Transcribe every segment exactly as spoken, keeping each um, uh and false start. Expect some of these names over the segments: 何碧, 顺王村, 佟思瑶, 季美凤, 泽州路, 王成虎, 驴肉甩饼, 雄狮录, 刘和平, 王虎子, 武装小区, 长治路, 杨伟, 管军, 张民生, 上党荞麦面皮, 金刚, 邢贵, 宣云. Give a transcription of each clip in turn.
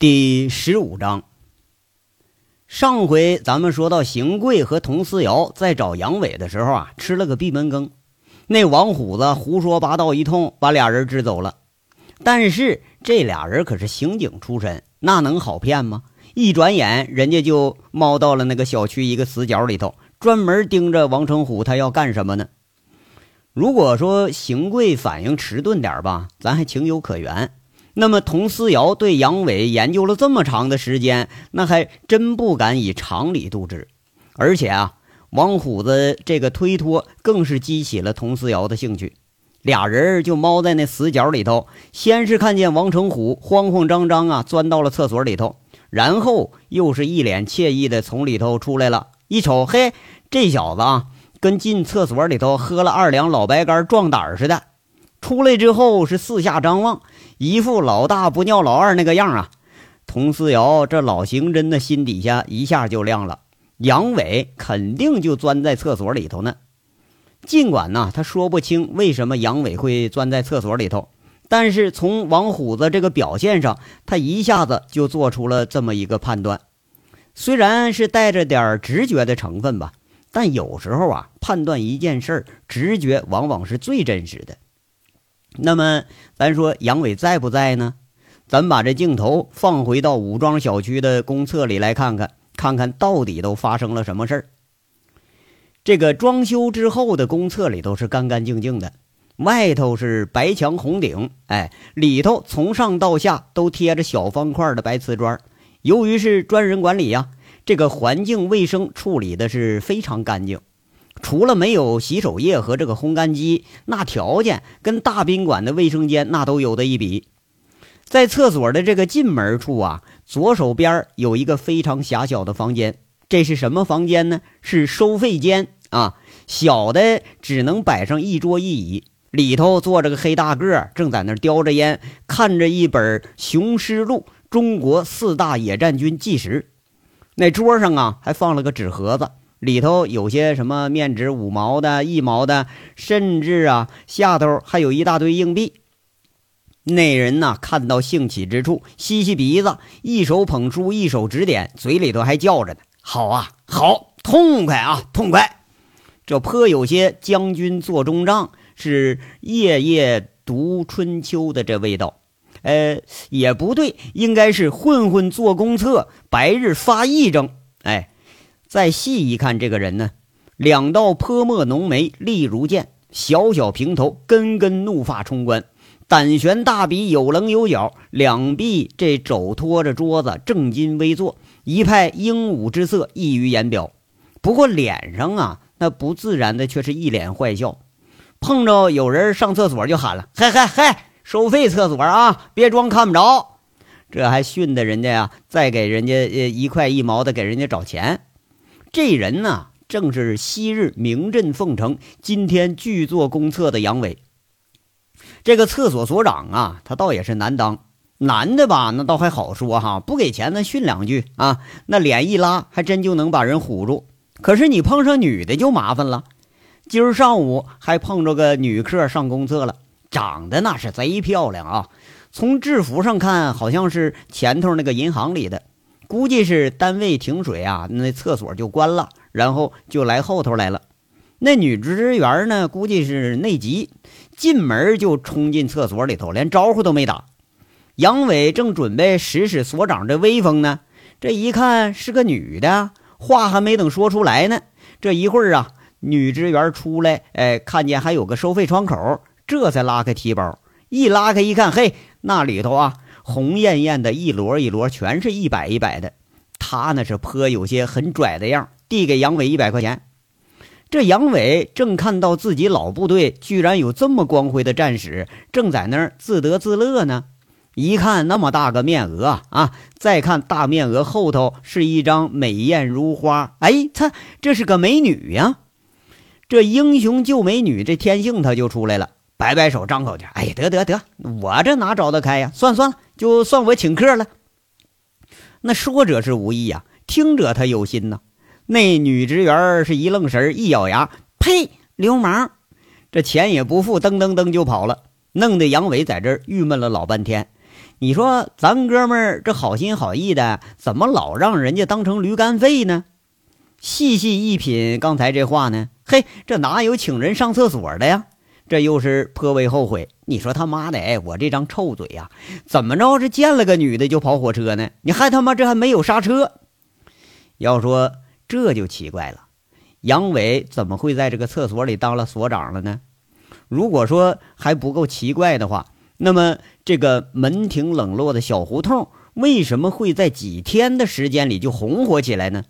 第十五章。上回咱们说到邢贵和佟思瑶在找杨伟的时候啊，吃了个闭门羹，那王虎子胡说八道一通，把俩人支走了。但是这俩人可是刑警出身，那能好骗吗？一转眼人家就冒到了那个小区一个死角里头，专门盯着王成虎他要干什么呢。如果说邢贵反应迟钝点吧，咱还情有可原。那么佟思瑶对杨伟研究了这么长的时间，那还真不敢以常理度之。而且啊，王虎子这个推脱更是激起了佟思瑶的兴趣。俩人就猫在那死角里头，先是看见王成虎慌慌张张啊钻到了厕所里头，然后又是一脸惬意的从里头出来了，一瞅，嘿，这小子啊跟进厕所里头喝了二两老白干壮胆似的。出来之后是四下张望，一副老大不尿老二那个样啊。佟思瑶这老刑侦的心底下一下就亮了，杨伟肯定就钻在厕所里头呢。尽管呢他说不清为什么杨伟会钻在厕所里头，但是从王虎子这个表现上，他一下子就做出了这么一个判断。虽然是带着点直觉的成分吧，但有时候啊判断一件事儿，直觉往往是最真实的。那么咱说杨伟在不在呢？咱把这镜头放回到武装小区的公厕里来看看，看看到底都发生了什么事儿。这个装修之后的公厕里头是干干净净的，外头是白墙红顶，哎，里头从上到下都贴着小方块的白瓷砖。由于是专人管理呀、啊，这个环境卫生处理的是非常干净。除了没有洗手液和这个烘干机，那条件跟大宾馆的卫生间那都有的一比。在厕所的这个进门处啊，左手边有一个非常狭小的房间。这是什么房间呢？是收费间啊，小的只能摆上一桌一椅，里头坐着个黑大个，正在那叼着烟，看着一本《雄狮录》中国四大野战军纪实。那桌上啊还放了个纸盒子，里头有些什么面纸五毛的一毛的，甚至啊下头还有一大堆硬币。那人呐、啊、看到兴起之处，吸吸鼻子，一手捧书一手指点，嘴里头还叫着呢，好啊好，痛快啊痛快。这颇有些将军做中仗，是夜夜读春秋的这味道。呃也不对，应该是混混做公厕，白日发役争。哎，再细一看这个人呢，两道泼墨浓眉利如剑，小小平头根根怒发冲冠，胆悬大鼻有棱有角，两臂这肘托着桌子，正襟危坐，一派英武之色溢于言表。不过脸上啊那不自然的却是一脸坏笑，碰着有人上厕所就喊了，嗨嗨嗨，收费厕所啊，别装看不着。这还训得人家呀、啊、再给人家一块一毛的给人家找钱。这人呢、啊，正是昔日名震凤城，今天巨作公厕的杨伟。这个厕所所长啊，他倒也是难当。男的吧，那倒还好说哈，不给钱那训两句啊，那脸一拉，还真就能把人唬住。可是你碰上女的就麻烦了。今儿上午还碰着个女客上公厕了，长得那是贼漂亮啊。从制服上看，好像是前头那个银行里的。估计是单位停水啊，那厕所就关了，然后就来后头来了。那女职员呢，估计是内急，进门就冲进厕所里头，连招呼都没打。杨伟正准备使使所长这威风呢，这一看是个女的，话还没等说出来呢，这一会儿啊，女职员出来，哎，看见还有个收费窗口，这才拉开提包，一拉开一看，嘿，那里头啊红艳艳的，一摞一摞，全是一百一百的。他那是颇有些很拽的样，递给杨伟一百块钱。这杨伟正看到自己老部队居然有这么光辉的战史，正在那儿自得自乐呢。一看那么大个面额啊，再看大面额后头是一张美艳如花，哎，他这是个美女呀、啊！这英雄救美女这天性他就出来了。摆摆手张口去，哎，得得得，我这哪找得开呀？算算了，就算我请客了。那说者是无意呀、啊，听者他有心呐、啊。那女职员是一愣神，一咬牙，呸，流氓！这钱也不付，噔噔噔就跑了，弄得杨伟在这儿郁闷了老半天。你说咱哥们儿这好心好意的，怎么老让人家当成驴肝肺呢？细细一品刚才这话呢，嘿，这哪有请人上厕所的呀？这又是颇为后悔。你说他妈的，哎，我这张臭嘴呀、啊，怎么着这见了个女的就跑火车呢？你还他妈这还没有刹车。要说这就奇怪了，杨伟怎么会在这个厕所里当了所长了呢？如果说还不够奇怪的话，那么这个门庭冷落的小胡同为什么会在几天的时间里就红火起来呢？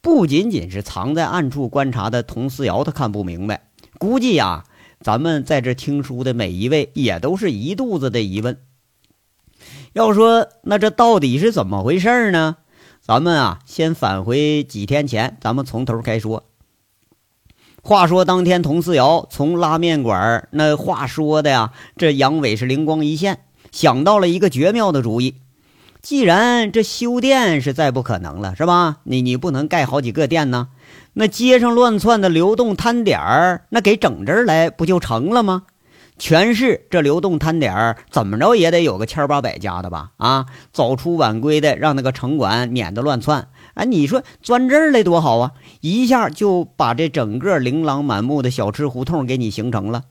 不仅仅是藏在暗处观察的佟思瑶他看不明白，估计呀、啊。咱们在这听书的每一位也都是一肚子的疑问。要说那这到底是怎么回事呢？咱们啊先返回几天前，咱们从头开说。话说当天佟思瑶从拉面馆那话说的呀，这杨伟是灵光一现，想到了一个绝妙的主意。既然这修店是再不可能了，是吧？你你不能盖好几个店呢，那街上乱窜的流动摊点儿，那给整这儿来不就成了吗？全市这流动摊点儿怎么着也得有个千八百家的吧？啊，早出晚归的，让那个城管免得乱窜。哎，你说钻这儿来多好啊！一下就把这整个琳琅满目的小吃胡同给你形成了。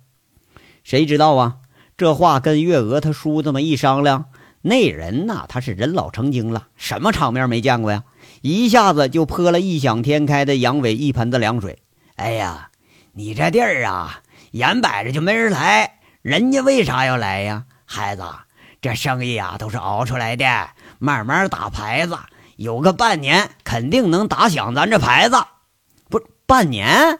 谁知道啊？这话跟月娥他叔这么一商量，那人呐、啊，他是人老成精了，什么场面没见过呀？一下子就泼了异想天开的杨伟一盆子凉水。哎呀，你这地儿啊，眼摆着就没人来，人家为啥要来呀？孩子，这生意啊都是熬出来的，慢慢打牌子，有个半年肯定能打响咱这牌子。不是半年？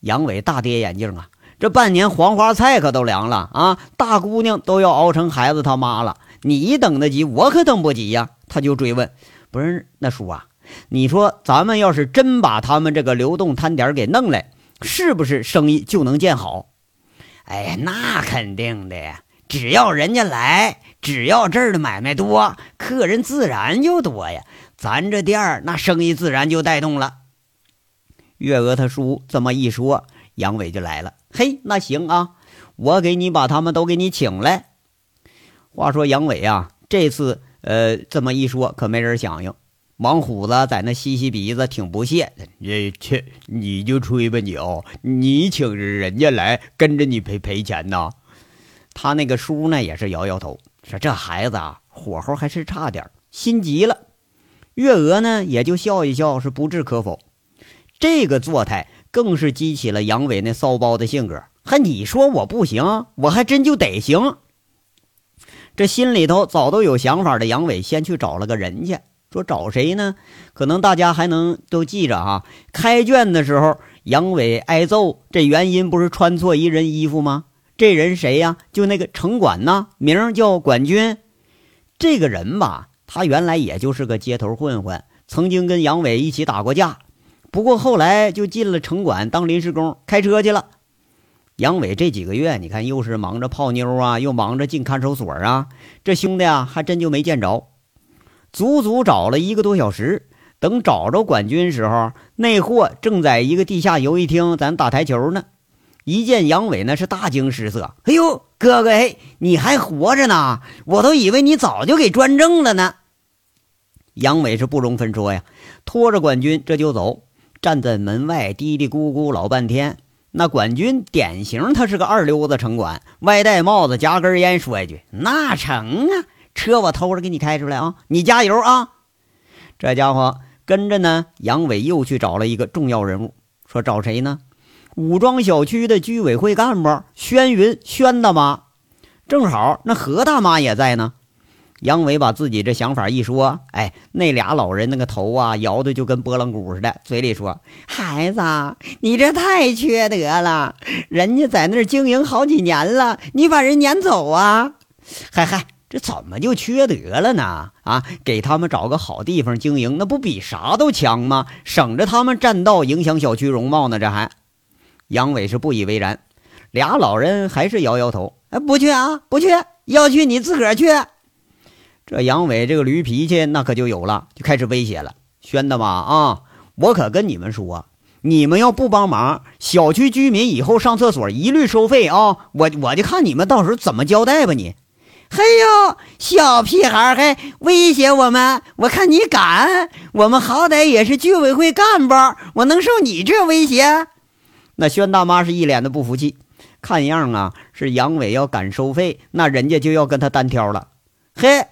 杨伟大跌眼镜啊，这半年黄花菜可都凉了啊，大姑娘都要熬成孩子他妈了，你等得急，我可等不急呀。他就追问，不是那叔啊，你说咱们要是真把他们这个流动摊点给弄来，是不是生意就能见好？哎，那肯定的呀，只要人家来，只要这儿的买卖多，客人自然就多呀，咱这店儿那生意自然就带动了。月娥他叔这么一说，杨伟就来了。嘿，那行啊，我给你把他们都给你请来。话说杨伟啊，这次呃这么一说可没人响应。王虎子在那吸吸鼻子，挺不屑。这切，你就吹吧你哦，你请人家来，跟着你赔赔钱呐。他那个叔呢也是摇摇头，说这孩子啊，火候还是差点，心急了。月娥呢也就笑一笑，是不置可否。这个坐态更是激起了杨伟那骚包的性格。还你说我不行，我还真就得行。这心里头早都有想法的杨伟，先去找了个人去。说找谁呢？可能大家还能都记着啊，开卷的时候杨伟挨揍，这原因不是穿错一人衣服吗？这人谁呀、啊？就那个城管呐，名叫管军。这个人吧，他原来也就是个街头混混，曾经跟杨伟一起打过架，不过后来就进了城管当临时工，开车去了。杨伟这几个月你看，又是忙着泡妞啊，又忙着进看守所啊，这兄弟啊还真就没见着。足足找了一个多小时，等找着管军时候，那货正在一个地下游戏厅咱打台球呢。一见杨伟那是大惊失色，哎呦哥哥，哎，你还活着呢，我都以为你早就给专政了呢。杨伟是不容分说呀，拖着管军这就走，站在门外嘀嘀咕咕老半天。那管军典型他是个二流子城管，歪戴帽子夹根烟，说一句那成啊，车我偷着给你开出来啊，你加油啊。这家伙跟着呢，杨伟又去找了一个重要人物。说找谁呢？武装小区的居委会干部宣云，宣大妈。正好那何大妈也在呢。杨伟把自己这想法一说，哎，那俩老人那个头啊摇的就跟拨浪鼓似的，嘴里说，孩子你这太缺德了，人家在那儿经营好几年了，你把人撵走啊。嗨嗨，这怎么就缺德了呢？啊，给他们找个好地方经营，那不比啥都强吗？省着他们占道，影响小区容貌呢。这还，杨伟是不以为然，俩老人还是摇摇头，哎，不去啊，不去，要去你自个儿去。这杨伟这个驴脾气那可就有了，就开始威胁了，宣大妈啊，我可跟你们说，你们要不帮忙，小区居民以后上厕所一律收费啊，我我就看你们到时候怎么交代吧你。嘿呦，小屁孩还威胁我们，我看你敢？我们好歹也是居委会干部，我能受你这威胁？那宣大妈是一脸的不服气，看样啊，是杨伟要敢收费，那人家就要跟他单挑了。嘿，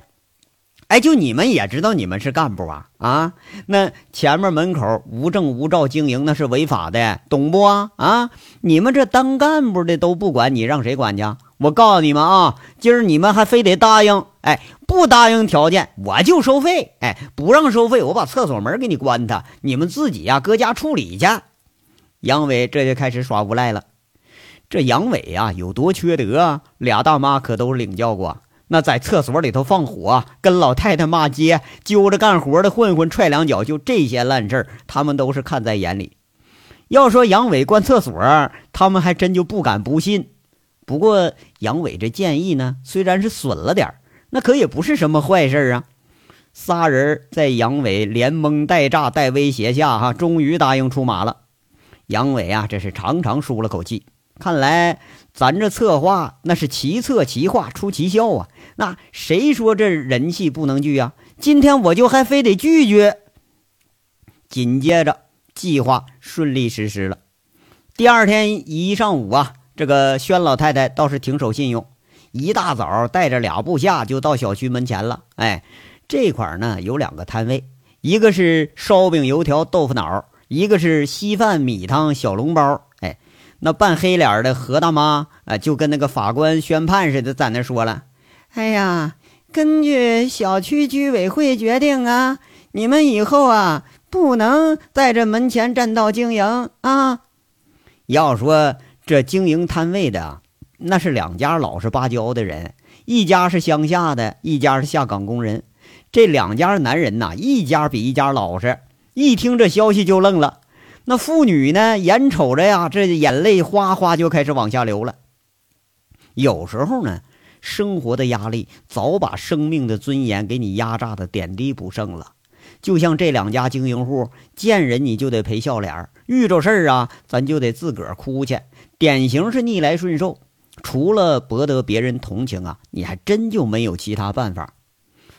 哎，就你们也知道你们是干部啊？啊，那前面门口无证无照经营那是违法的，懂不啊？啊，你们这当干部的都不管，你让谁管去？我告诉你们啊，今儿你们还非得答应，哎，不答应条件我就收费，哎，不让收费我把厕所门给你关它，你们自己呀、啊、搁家处理去。杨伟这就开始耍无赖了。这杨伟啊有多缺德啊，俩大妈可都领教过，那在厕所里头放火，跟老太太骂街，揪着干活的混混踹两脚，就这些烂事儿，他们都是看在眼里。要说杨伟关厕所，他们还真就不敢不信。不过杨伟这建议呢，虽然是损了点，那可也不是什么坏事啊。仨人在杨伟连蒙带诈带威胁下哈、啊，终于答应出马了。杨伟啊，这是常常舒了口气，看来咱这策划那是奇策奇话出奇效啊。那谁说这人气不能拒啊？今天我就还非得拒绝。紧接着计划顺利实施了。第二天一上午啊，这个宣老太太倒是挺守信用，一大早带着俩部下就到小区门前了。哎，这块呢有两个摊位，一个是烧饼油条豆腐脑，一个是稀饭米汤小笼包。哎，那扮黑脸的何大妈、呃、就跟那个法官宣判似的在那说了，哎呀，根据小区居委会决定啊，你们以后啊不能在这门前占道经营啊。要说这经营摊位的那是两家老实巴交的人，一家是乡下的，一家是下岗工人，这两家男人呐、啊，一家比一家老实，一听这消息就愣了。那妇女呢，眼瞅着呀，这眼泪哗哗就开始往下流了。有时候呢，生活的压力早把生命的尊严给你压榨的点滴不剩了。就像这两家经营户，见人你就得陪笑脸，遇着事儿啊咱就得自个儿哭去，典型是逆来顺受，除了博得别人同情啊，你还真就没有其他办法。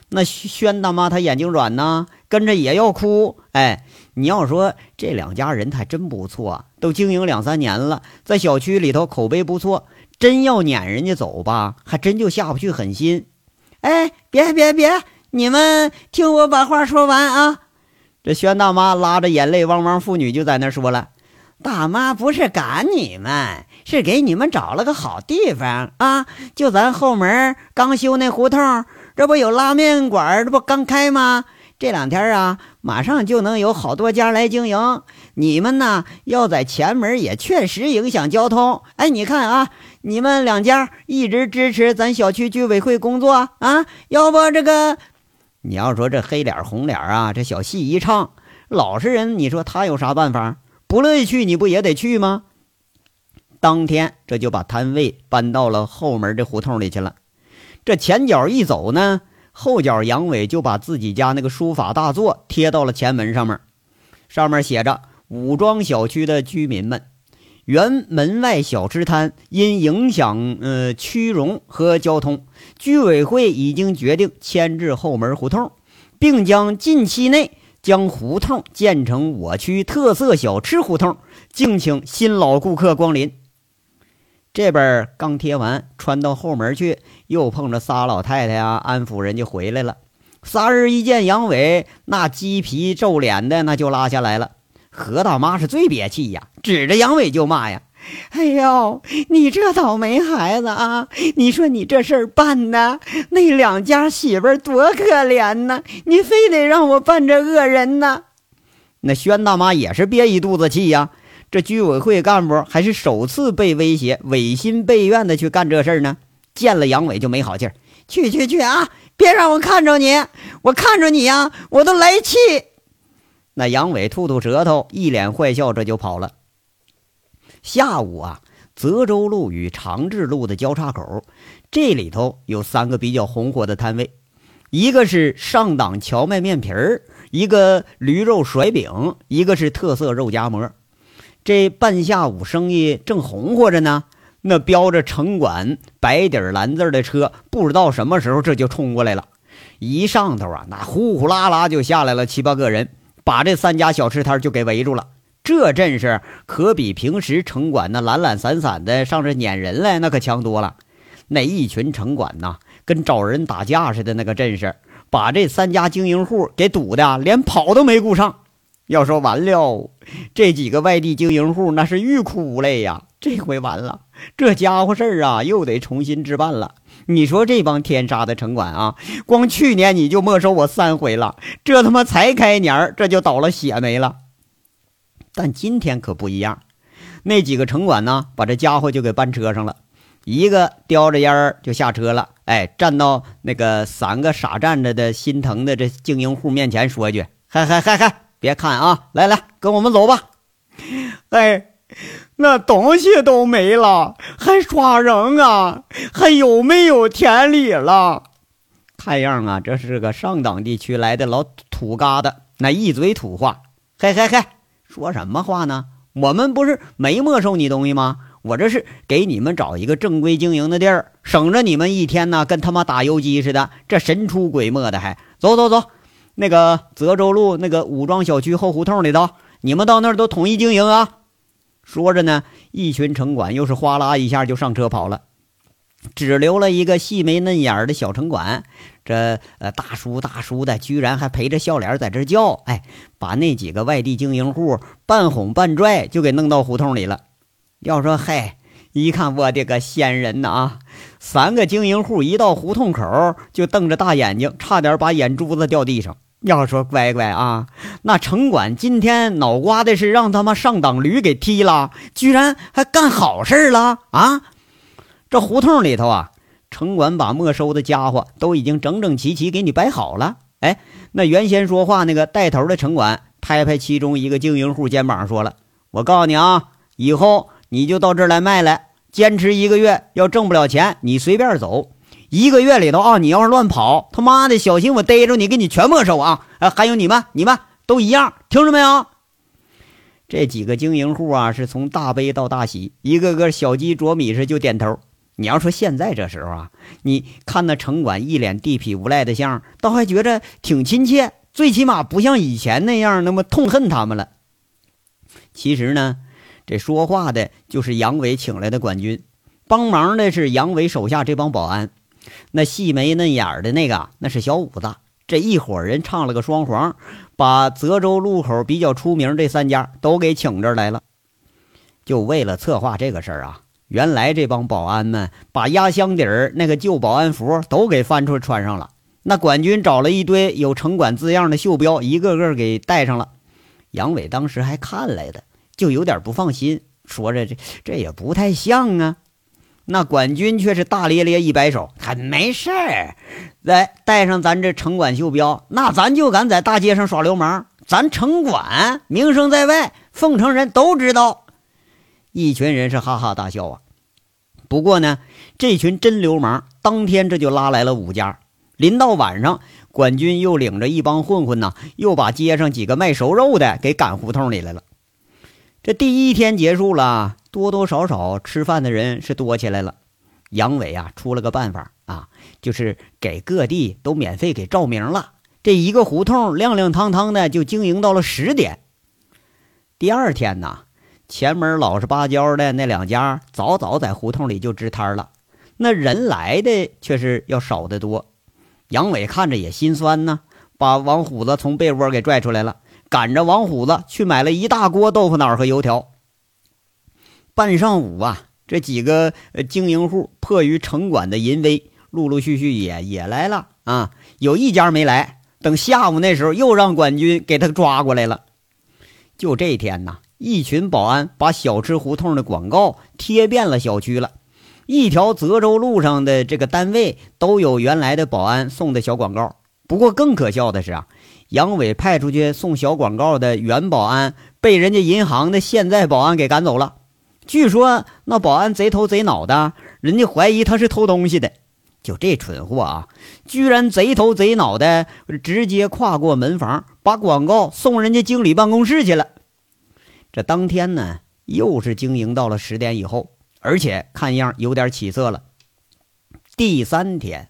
那宣大妈她眼睛软呐、啊，跟着也要哭。哎，你要说这两家人还真不错、啊、都经营两三年了，在小区里头口碑不错，真要撵人家走吧，还真就下不去狠心。哎，别别别，你们听我把话说完啊！这宣大妈拉着眼泪汪汪妇女就在那说了：“大妈不是赶你们，是给你们找了个好地方啊！就咱后门刚修那胡同，这不有拉面馆，这不刚开吗？这两天啊，马上就能有好多家来经营。你们呢，要在前门也确实影响交通。哎，你看啊。”你们两家一直支持咱小区居委会工作啊，要不这个，你要说这黑脸红脸啊，这小戏一唱，老实人你说他有啥办法？不乐意去你不也得去吗？当天这就把摊位搬到了后门这胡同里去了。这前脚一走呢，后脚杨伟就把自己家那个书法大作贴到了前门上面，上面写着武装小区的居民们。原门外小吃摊因影响呃区容和交通，居委会已经决定迁至后门胡同，并将近期内将胡同建成我区特色小吃胡同，敬请新老顾客光临。这边刚贴完，穿到后门去，又碰着仨老太太啊，安抚人家回来了。仨人一见杨伟，那鸡皮皱脸的那就拉下来了。何大妈是最憋气呀，指着杨伟就骂呀，哎呦，你这倒霉孩子啊，你说你这事儿办的，那两家媳妇儿多可怜呢，你非得让我办这恶人呢。那宣大妈也是憋一肚子气呀，这居委会干部还是首次被威胁违心背怨的去干这事儿呢，见了杨伟就没好气儿，去去去啊，别让我看着你，我看着你呀、啊、我都来气。那杨伟吐吐舌头，一脸坏笑，这就跑了。下午啊，泽州路与长治路的交叉口，这里头有三个比较红火的摊位，一个是上党荞麦面皮儿，一个驴肉甩饼，一个是特色肉夹馍。这半下午生意正红火着呢，那标着城管白底蓝字的车不知道什么时候这就冲过来了，一上头啊，那呼呼啦啦就下来了七八个人，把这三家小吃摊就给围住了。这阵势可比平时城管那懒懒散散的上这撵人来那可强多了。那一群城管呐、啊，跟找人打架似的那个阵势，把这三家经营户给堵的、啊、连跑都没顾上。要说完了，这几个外地经营户那是欲哭无泪呀、啊！这回完了，这家伙事儿啊，又得重新置办了。你说这帮天杀的城管啊，光去年你就没收我三回了，这他妈才开年这就倒了血霉了。但今天可不一样，那几个城管呢，把这家伙就给搬车上了，一个叼着烟就下车了，哎，站到那个三个傻站着的心疼的这经营户面前说一句：“嗨嗨嗨嗨！”别看啊，来来，跟我们走吧。哎，那东西都没了，还耍人啊？还有没有田里了？看样啊，这是个上党地区来的老土疙瘩，那一嘴土话。嘿嘿嘿，说什么话呢？我们不是没没收你东西吗？我这是给你们找一个正规经营的地儿，省着你们一天呢，跟他妈打游击似的，这神出鬼没的还。走走走。那个泽州路那个武装小区后胡同里头，你们到那儿都统一经营啊。说着呢，一群城管又是哗啦一下就上车跑了，只留了一个细眉嫩眼的小城管，这呃大叔大叔的居然还陪着笑脸在这叫，哎，把那几个外地经营户半哄半拽就给弄到胡同里了。要说嘿，一看我的个仙人呐啊！三个经营户一到胡同口就瞪着大眼睛，差点把眼珠子掉地上。要说乖乖啊，那城管今天脑瓜的是让他妈上党驴给踢了，居然还干好事了啊！这胡同里头啊，城管把没收的家伙都已经整整齐齐给你摆好了。哎，那原先说话那个带头的城管拍拍其中一个经营户肩膀说了：“我告诉你啊，以后你就到这儿来卖来，坚持一个月，要挣不了钱，你随便走。一个月里头啊，你要是乱跑，他妈的小心我逮着你，给你全没收啊！哎，还有你们，你们都一样，听着没有？”这几个经营户啊，是从大悲到大喜，一个个小鸡啄米似就点头。你要说现在这时候啊，你看那城管一脸地痞无赖的相，倒还觉着挺亲切，最起码不像以前那样那么痛恨他们了。其实呢，这说话的就是杨伟请来的管军，帮忙的是杨伟手下这帮保安。那细眉嫩眼的那个，那是小五子。这一伙人唱了个双簧，把泽州路口比较出名这三家都给请这儿来了，就为了策划这个事儿啊。原来这帮保安们把压箱底儿那个旧保安服都给翻出穿上了，那管军找了一堆有城管字样的袖标，一个个给戴上了。杨伟当时还看来的就有点不放心，说着这这也不太像啊。那管军却是大咧咧一摆手，还没事儿，来带上咱这城管袖标，那咱就敢在大街上耍流氓，咱城管名声在外，凤城人都知道。一群人是哈哈大笑啊。不过呢，这群真流氓当天这就拉来了五家。临到晚上，管军又领着一帮混混呢，又把街上几个卖熟肉的给赶胡同里来了。这第一天结束了，多多少少吃饭的人是多起来了。杨伟啊，出了个办法啊，就是给各地都免费给照明了。这一个胡同亮亮堂堂的就经营到了十点。第二天呢，前门老实巴交的那两家早早在胡同里就支摊了，那人来的却是要少得多。杨伟看着也心酸呢，把王虎子从被窝给拽出来了。赶着王虎子去买了一大锅豆腐脑和油条。半上午啊，这几个经营户迫于城管的淫威，陆陆续续也也来了啊。有一家没来，等下午那时候又让管军给他抓过来了。就这一天呢，一群保安把小吃胡同的广告贴遍了小区了，一条泽州路上的这个单位都有原来的保安送的小广告。不过更可笑的是啊，杨伟派出去送小广告的原保安被人家银行的现在保安给赶走了。据说那保安贼头贼脑的，人家怀疑他是偷东西的。就这蠢货啊，居然贼头贼脑的直接跨过门房，把广告送人家经理办公室去了。这当天呢，又是经营到了十点以后，而且看样有点起色了。第三天，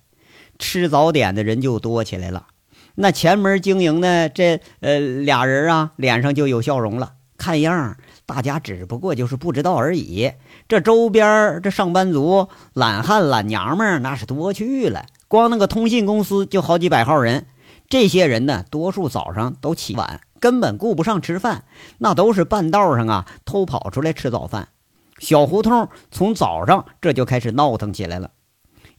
吃早点的人就多起来了。那前门经营呢，这呃俩人啊，脸上就有笑容了。看样大家只不过就是不知道而已。这周边这上班族、懒汉、懒娘们儿那是多去了，光那个通信公司就好几百号人。这些人呢，多数早上都起晚，根本顾不上吃饭，那都是半道上啊偷跑出来吃早饭。小胡同从早上这就开始闹腾起来了。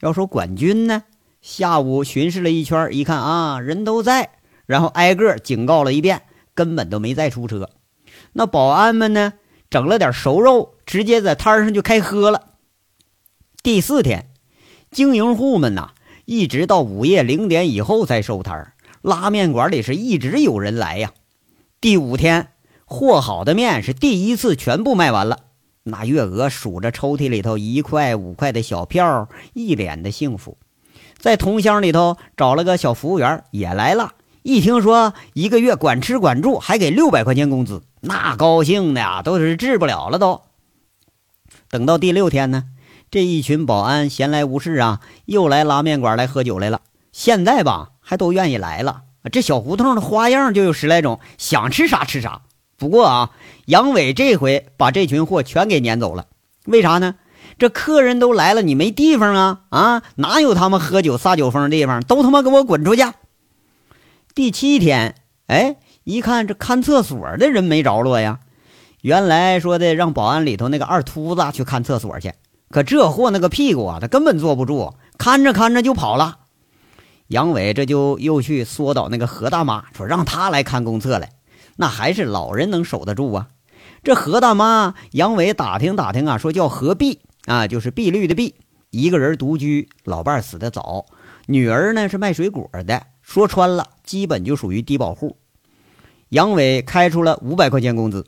要说管军呢，下午巡视了一圈，一看啊，人都在，然后挨个警告了一遍，根本都没再出车。那保安们呢，整了点熟肉，直接在摊上就开喝了。第四天，经营户们呐，一直到午夜零点以后才收摊，拉面馆里是一直有人来呀。第五天，和好的面是第一次全部卖完了，那月娥数着抽屉里头一块五块的小票，一脸的幸福。在同乡里头找了个小服务员也来了，一听说一个月管吃管住，还给六百块钱工资，那高兴的呀，都是治不了了都。等到第六天呢，这一群保安闲来无事啊，又来拉面馆来喝酒来了。现在吧，还都愿意来了。这小胡同的花样就有十来种，想吃啥吃啥。不过啊，杨伟这回把这群货全给撵走了。为啥呢？这客人都来了，你没地方啊啊！哪有他们喝酒撒酒疯的地方？都他妈给我滚出去！第七天，哎，一看这看厕所的人没着落呀。原来说的让保安里头那个二秃子去看厕所去，可这货那个屁股啊，他根本坐不住，看着看着就跑了。杨伟这就又去缩倒那个何大妈，说让他来看公厕来。那还是老人能守得住啊。这何大妈，杨伟打听打听啊，说叫何碧。啊，就是碧绿的碧，一个人独居，老伴死得早，女儿呢是卖水果的，说穿了基本就属于低保户。杨伟开出了五百块钱工资，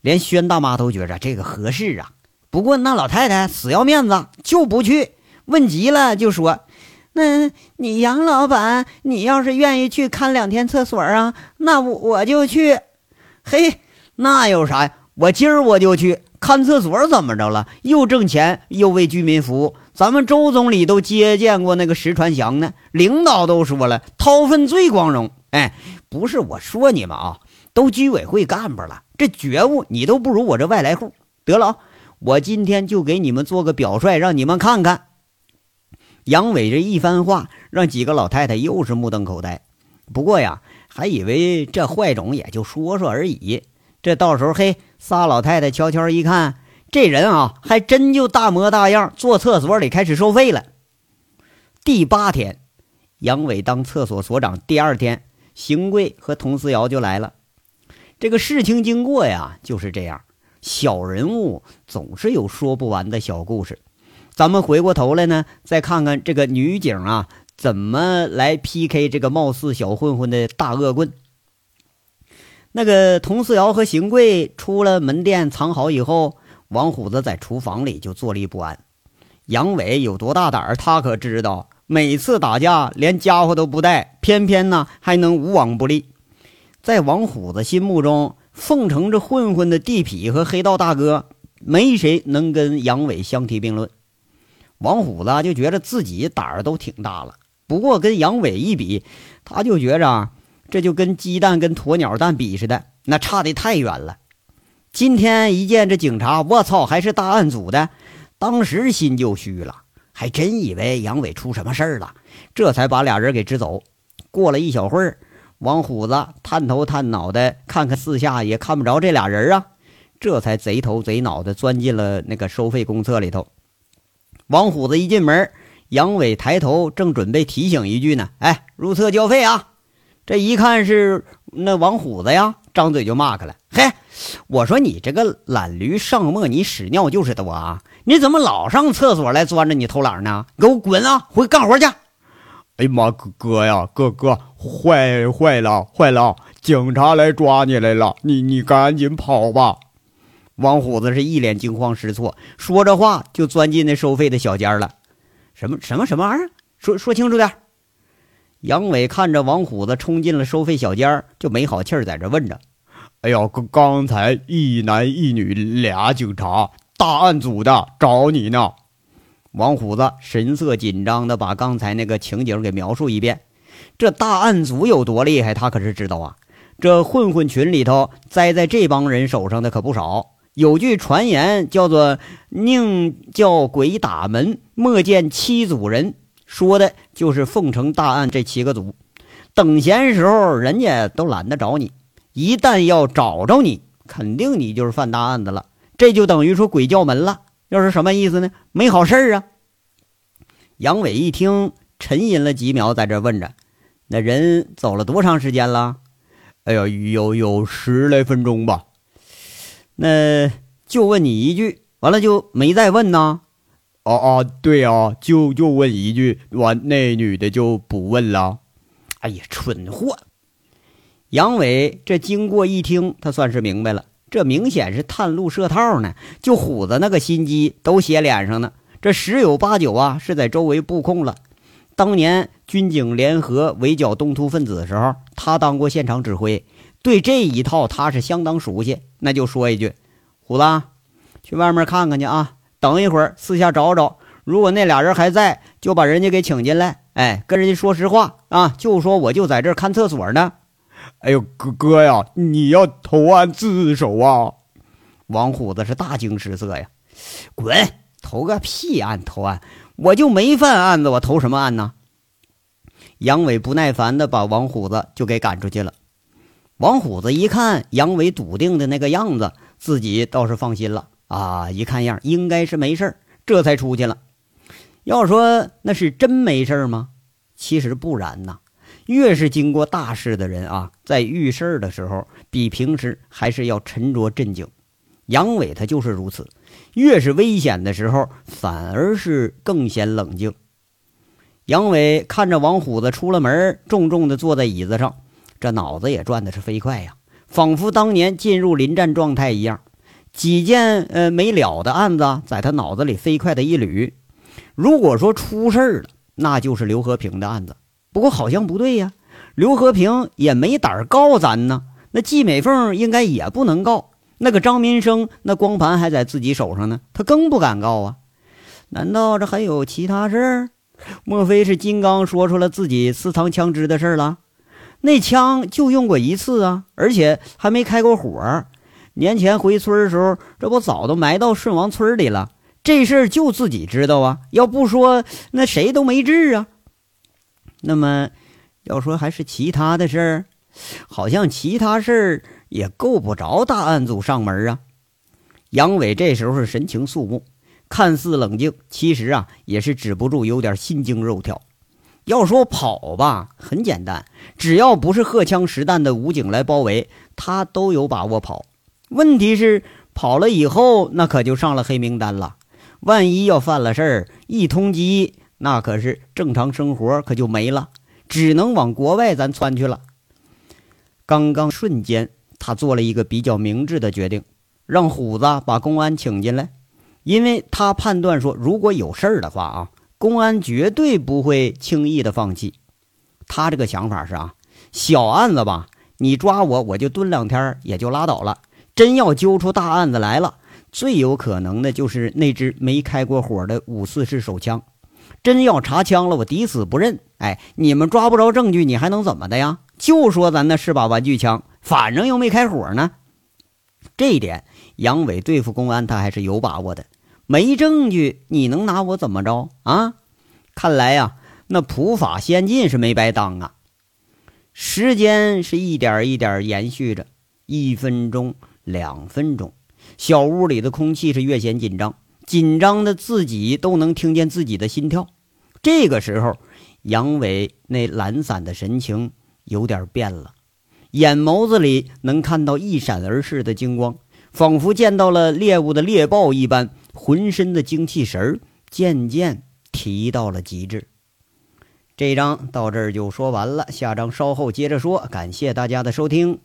连宣大妈都觉着这个合适啊。不过那老太太死要面子，就不去。问急了就说：“那你杨老板，你要是愿意去看两天厕所啊，那我我就去。”嘿，那有啥呀？我今儿我就去。看厕所怎么着了？又挣钱又为居民服务，咱们周总理都接见过那个石传祥呢，领导都说了，掏粪最光荣。哎，不是我说你们啊，都居委会干部了，这觉悟你都不如我这外来户。得了，我今天就给你们做个表率，让你们看看。杨伟这一番话让几个老太太又是目瞪口呆，不过呀，还以为这坏种也就说说而已。这到时候嘿，仨老太太悄悄一看，这人啊还真就大模大样坐厕所里开始收费了。第八天，杨伟当厕所所长第二天，邢贵和佟思瑶就来了。这个事情经过呀就是这样，小人物总是有说不完的小故事。咱们回过头来呢，再看看这个女警啊怎么来 P K 这个貌似小混混的大恶棍。那个佟四瑶和邢贵出了门店藏好以后，王虎子在厨房里就坐立不安。杨伟有多大胆他可知道，每次打架连家伙都不带，偏偏呢还能无往不利。在王虎子心目中，凤城这混混的地痞和黑道大哥没谁能跟杨伟相提并论。王虎子就觉得自己胆儿都挺大了，不过跟杨伟一比，他就觉着这就跟鸡蛋跟鸵鸟蛋比似的，那差得太远了。今天一见这警察，我操，还是大案组的，当时心就虚了，还真以为杨伟出什么事儿了，这才把俩人给支走。过了一小会儿，王虎子探头探脑的看看四下，也看不着这俩人啊，这才贼头贼脑的钻进了那个收费公厕里头。王虎子一进门，杨伟抬头正准备提醒一句呢，哎，入厕交费啊。这一看是那王虎子呀，张嘴就骂开了。嘿，我说你这个懒驴上磨，你屎尿就是多啊！你怎么老上厕所来钻着你偷懒呢？给我滚啊，回干活去！哎呀妈，哥呀，哥哥，坏坏了，坏了！警察来抓你来了，你你赶紧跑吧！王虎子是一脸惊慌失措，说着话就钻进那收费的小间了。什么什么什么玩意儿？说说清楚点。杨伟看着王虎子冲进了收费小间，就没好气儿在这问着：“哎呦，刚才一男一女俩警察大案组的找你呢。王虎子神色紧张的把刚才那个情景给描述一遍。这大案组有多厉害他可是知道啊，这混混群里头栽在这帮人手上的可不少。有句传言叫做宁叫鬼打门，莫见七组人，说的就是凤城大案这七个组。等闲时候人家都懒得找你，一旦要找着你，肯定你就是犯大案的了，这就等于说鬼叫门了。要是什么意思呢？没好事啊。杨伟一听沉吟了几秒，在这问着，那人走了多长时间了？哎呦，有有十来分钟吧。那就问你一句，完了就没再问呢？哦哦，对啊，就就问一句，完那女的就不问了。哎呀，蠢货！杨伟这经过一听，他算是明白了，这明显是探路设套呢，就虎子那个心机都写脸上呢，这十有八九啊是在周围布控了。当年军警联合围剿东突分子的时候，他当过现场指挥，对这一套他是相当熟悉。那就说一句，虎子，去外面看看去啊，等一会儿私下找找，如果那俩人还在，就把人家给请进来。哎，跟人家说实话啊，就说我就在这儿看厕所呢。哎呦，哥哥呀，你要投案自首啊？王虎子是大惊失色呀，滚，投个屁案投案，我就没犯案子，我投什么案呢？杨伟不耐烦的把王虎子就给赶出去了。王虎子一看杨伟笃定的那个样子，自己倒是放心了啊，一看样应该是没事，这才出去了。要说那是真没事吗？其实不然呐，越是经过大事的人啊，在遇事的时候比平时还是要沉着镇静。杨伟他就是如此，越是危险的时候反而是更显冷静。杨伟看着王虎子出了门，重重地坐在椅子上，这脑子也转的是飞快呀，仿佛当年进入临战状态一样，几件呃没了的案子在他脑子里飞快的一捋。如果说出事了，那就是刘和平的案子，不过好像不对呀，刘和平也没胆告咱呢，那季美凤应该也不能告，那个张民生那光盘还在自己手上呢，他更不敢告啊。难道这还有其他事儿？莫非是金刚说出了自己私藏枪支的事儿了？那枪就用过一次啊，而且还没开过火。年前回村的时候，这不早都埋到顺王村里了。这事儿就自己知道啊，要不说那谁都没治啊。那么要说还是其他的事儿，好像其他事儿也够不着大案组上门啊。杨伟这时候是神情肃穆，看似冷静，其实啊也是止不住有点心惊肉跳。要说跑吧，很简单，只要不是荷枪实弹的武警来包围，他都有把握跑。问题是跑了以后，那可就上了黑名单了，万一要犯了事儿，一通缉，那可是正常生活可就没了，只能往国外咱窜去了。刚刚瞬间他做了一个比较明智的决定，让虎子把公安请进来，因为他判断说，如果有事儿的话啊，公安绝对不会轻易的放弃。他这个想法是啊，小案子吧，你抓我，我就蹲两天也就拉倒了，真要揪出大案子来了，最有可能的就是那支没开过火的五四式手枪，真要查枪了，我抵死不认。哎，你们抓不着证据，你还能怎么的呀？就说咱那是把玩具枪，反正又没开火呢。这一点杨伟对付公安他还是有把握的，没证据你能拿我怎么着啊？看来啊，那普法先进是没白当啊。时间是一点一点延续着，一分钟两分钟，小屋里的空气是越显紧张，紧张的自己都能听见自己的心跳。这个时候杨伟那懒散的神情有点变了，眼眸子里能看到一闪而逝的金光，仿佛见到了猎物的猎豹一般，浑身的精气神渐渐提到了极致。这一章到这儿就说完了，下章稍后接着说，感谢大家的收听。